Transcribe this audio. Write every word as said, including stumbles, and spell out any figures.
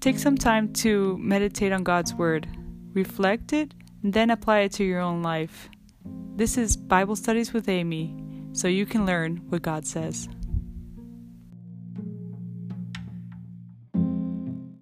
Take some time to meditate on God's Word, reflect it, and then apply it to your own life. This is Bible Studies with Amy, so you can learn what God says.